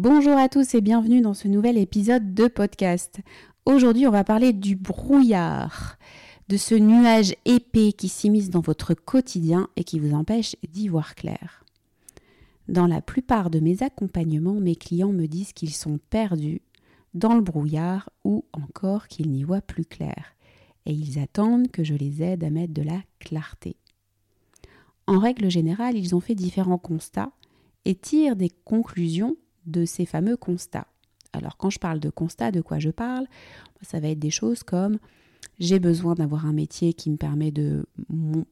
Bonjour à tous et bienvenue dans ce nouvel épisode de podcast. Aujourd'hui, on va parler du brouillard, de ce nuage épais qui s'immisce dans votre quotidien et qui vous empêche d'y voir clair. Dans la plupart de mes accompagnements, mes clients me disent qu'ils sont perdus dans le brouillard ou encore qu'ils n'y voient plus clair. Et ils attendent que je les aide à mettre de la clarté. En règle générale, ils ont fait différents constats et tirent des conclusions de ces fameux constats. Alors quand je parle de constats, de quoi je parle? Ça va être des choses comme j'ai besoin d'avoir un métier qui me permet de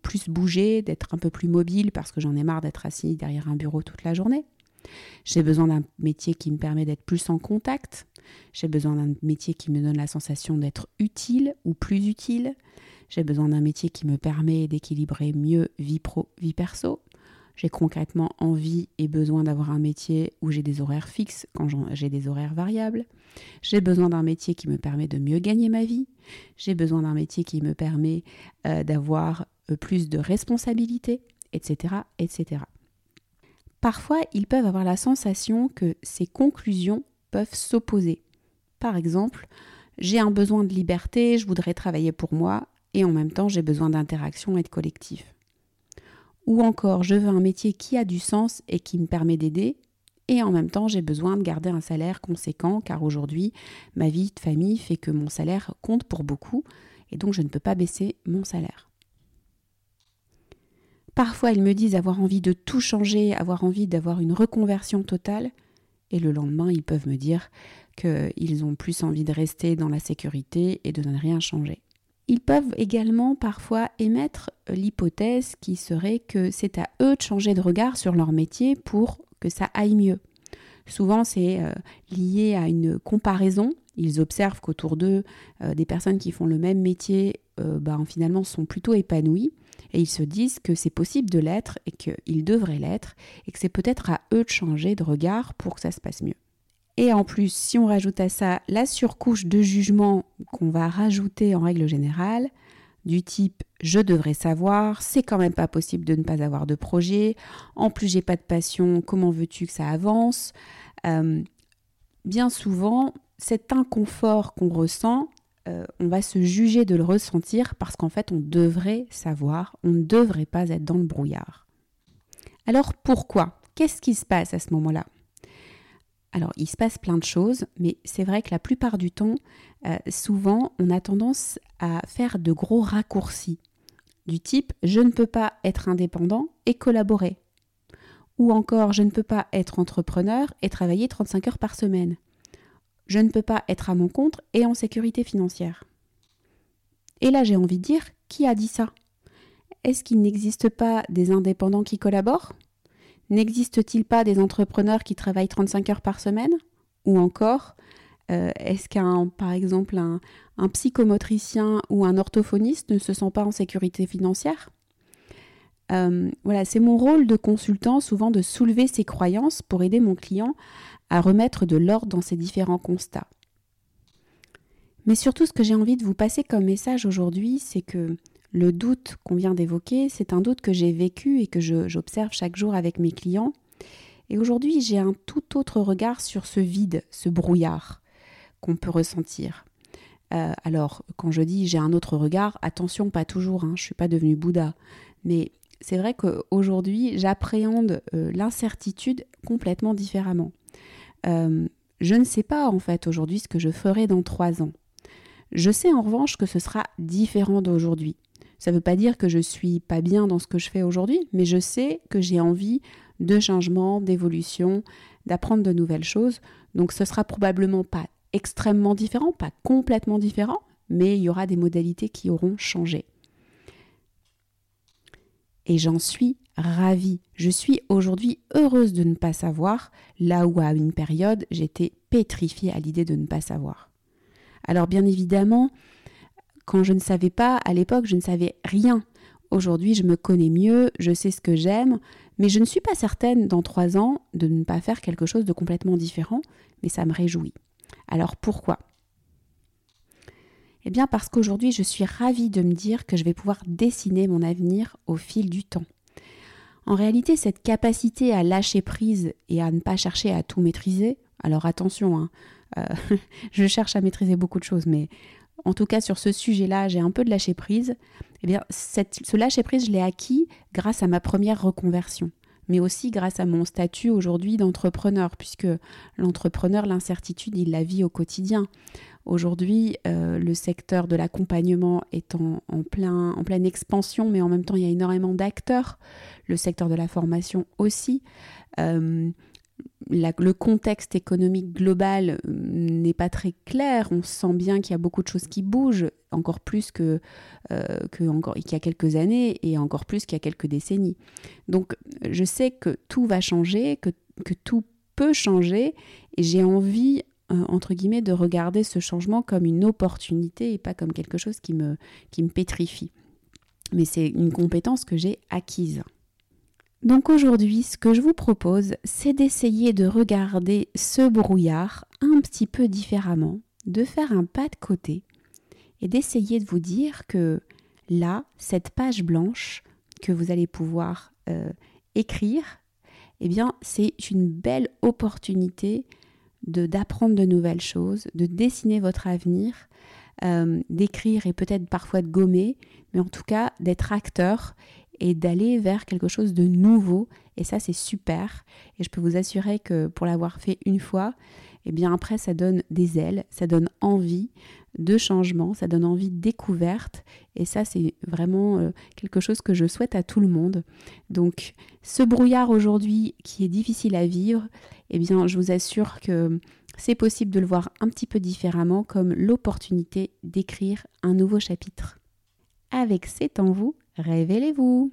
plus bouger, d'être un peu plus mobile parce que j'en ai marre d'être assis derrière un bureau toute la journée. J'ai besoin d'un métier qui me permet d'être plus en contact. J'ai besoin d'un métier qui me donne la sensation d'être utile ou plus utile. J'ai besoin d'un métier qui me permet d'équilibrer mieux vie pro, vie perso. J'ai concrètement envie et besoin d'avoir un métier où j'ai des horaires fixes quand j'ai des horaires variables. J'ai besoin d'un métier qui me permet de mieux gagner ma vie. J'ai besoin d'un métier qui me permet d'avoir plus de responsabilités, etc., etc. Parfois, ils peuvent avoir la sensation que ces conclusions peuvent s'opposer. Par exemple, j'ai un besoin de liberté, je voudrais travailler pour moi et en même temps, j'ai besoin d'interaction et de collectif. Ou encore, je veux un métier qui a du sens et qui me permet d'aider, et en même temps, j'ai besoin de garder un salaire conséquent, car aujourd'hui, ma vie de famille fait que mon salaire compte pour beaucoup, et donc je ne peux pas baisser mon salaire. Parfois, ils me disent avoir envie de tout changer, avoir envie d'avoir une reconversion totale, et le lendemain, ils peuvent me dire qu'ils ont plus envie de rester dans la sécurité et de ne rien changer. Ils peuvent également parfois émettre l'hypothèse qui serait que c'est à eux de changer de regard sur leur métier pour que ça aille mieux. Souvent, c'est lié à une comparaison. Ils observent qu'autour d'eux, des personnes qui font le même métier, finalement, sont plutôt épanouies. Et ils se disent que c'est possible de l'être et qu'ils devraient l'être et que c'est peut-être à eux de changer de regard pour que ça se passe mieux. Et en plus, si on rajoute à ça la surcouche de jugement qu'on va rajouter en règle générale, du type « je devrais savoir, c'est quand même pas possible de ne pas avoir de projet, en plus j'ai pas de passion, comment veux-tu que ça avance ?» Bien souvent, cet inconfort qu'on ressent, on va se juger de le ressentir parce qu'en fait on devrait savoir, on ne devrait pas être dans le brouillard. Alors pourquoi ? Qu'est-ce qui se passe à ce moment-là ? Alors, il se passe plein de choses, mais c'est vrai que la plupart du temps, souvent, on a tendance à faire de gros raccourcis du type « je ne peux pas être indépendant et collaborer » ou encore « je ne peux pas être entrepreneur et travailler 35 heures par semaine » »« je ne peux pas être à mon compte et en sécurité financière » Et là, j'ai envie de dire « qui a dit ça » Est-ce qu'il n'existe pas des indépendants qui collaborent ? N'existe-t-il pas des entrepreneurs qui travaillent 35 heures par semaine ? Ou encore, est-ce qu'un, par exemple, un psychomotricien ou un orthophoniste ne se sent pas en sécurité financière ? C'est mon rôle de consultant souvent de soulever ces croyances pour aider mon client à remettre de l'ordre dans ses différents constats. Mais surtout, ce que j'ai envie de vous passer comme message aujourd'hui, c'est que le doute qu'on vient d'évoquer, c'est un doute que j'ai vécu et que j'observe chaque jour avec mes clients. Et aujourd'hui, j'ai un tout autre regard sur ce vide, ce brouillard qu'on peut ressentir. Alors, quand je dis j'ai un autre regard, attention, pas toujours, je ne suis pas devenue Bouddha. Mais c'est vrai qu'aujourd'hui, j'appréhende l'incertitude complètement différemment. Je ne sais pas en fait aujourd'hui ce que je ferai dans 3 ans. Je sais en revanche que ce sera différent d'aujourd'hui. Ça ne veut pas dire que je ne suis pas bien dans ce que je fais aujourd'hui, mais je sais que j'ai envie de changement, d'évolution, d'apprendre de nouvelles choses. Donc ce sera probablement pas extrêmement différent, pas complètement différent, mais il y aura des modalités qui auront changé. Et j'en suis ravie. Je suis aujourd'hui heureuse de ne pas savoir, là où à une période, j'étais pétrifiée à l'idée de ne pas savoir. Alors bien évidemment, quand je ne savais pas, à l'époque, je ne savais rien. Aujourd'hui, je me connais mieux, je sais ce que j'aime, mais je ne suis pas certaine dans 3 ans de ne pas faire quelque chose de complètement différent, mais ça me réjouit. Alors pourquoi ? Eh bien parce qu'aujourd'hui, je suis ravie de me dire que je vais pouvoir dessiner mon avenir au fil du temps. En réalité, cette capacité à lâcher prise et à ne pas chercher à tout maîtriser, Alors attention, je cherche à maîtriser beaucoup de choses, mais en tout cas sur ce sujet-là, j'ai un peu de lâcher prise. Eh bien, ce lâcher prise, je l'ai acquis grâce à ma première reconversion, mais aussi grâce à mon statut aujourd'hui d'entrepreneur, puisque l'entrepreneur, l'incertitude, il la vit au quotidien. Aujourd'hui, le secteur de l'accompagnement est en pleine expansion, mais en même temps, il y a énormément d'acteurs. Le secteur de la formation aussi. Le contexte économique global n'est pas très clair. On sent bien qu'il y a beaucoup de choses qui bougent, encore plus qu'il y a quelques années et encore plus qu'il y a quelques décennies. Donc, je sais que tout va changer, que tout peut changer, et j'ai envie, entre guillemets, de regarder ce changement comme une opportunité et pas comme quelque chose qui me pétrifie. Mais c'est une compétence que j'ai acquise. Donc aujourd'hui, ce que je vous propose, c'est d'essayer de regarder ce brouillard un petit peu différemment, de faire un pas de côté et d'essayer de vous dire que là, cette page blanche que vous allez pouvoir écrire, eh bien, c'est une belle opportunité d'apprendre de nouvelles choses, de dessiner votre avenir, d'écrire et peut-être parfois de gommer, mais en tout cas d'être acteur et d'aller vers quelque chose de nouveau. Et ça, c'est super. Et je peux vous assurer que pour l'avoir fait une fois, eh bien après, ça donne des ailes, ça donne envie de changement, ça donne envie de découverte. Et ça, c'est vraiment quelque chose que je souhaite à tout le monde. Donc, ce brouillard aujourd'hui qui est difficile à vivre, eh bien, je vous assure que c'est possible de le voir un petit peu différemment, comme l'opportunité d'écrire un nouveau chapitre. Avec C'est en vous, révélez-vous!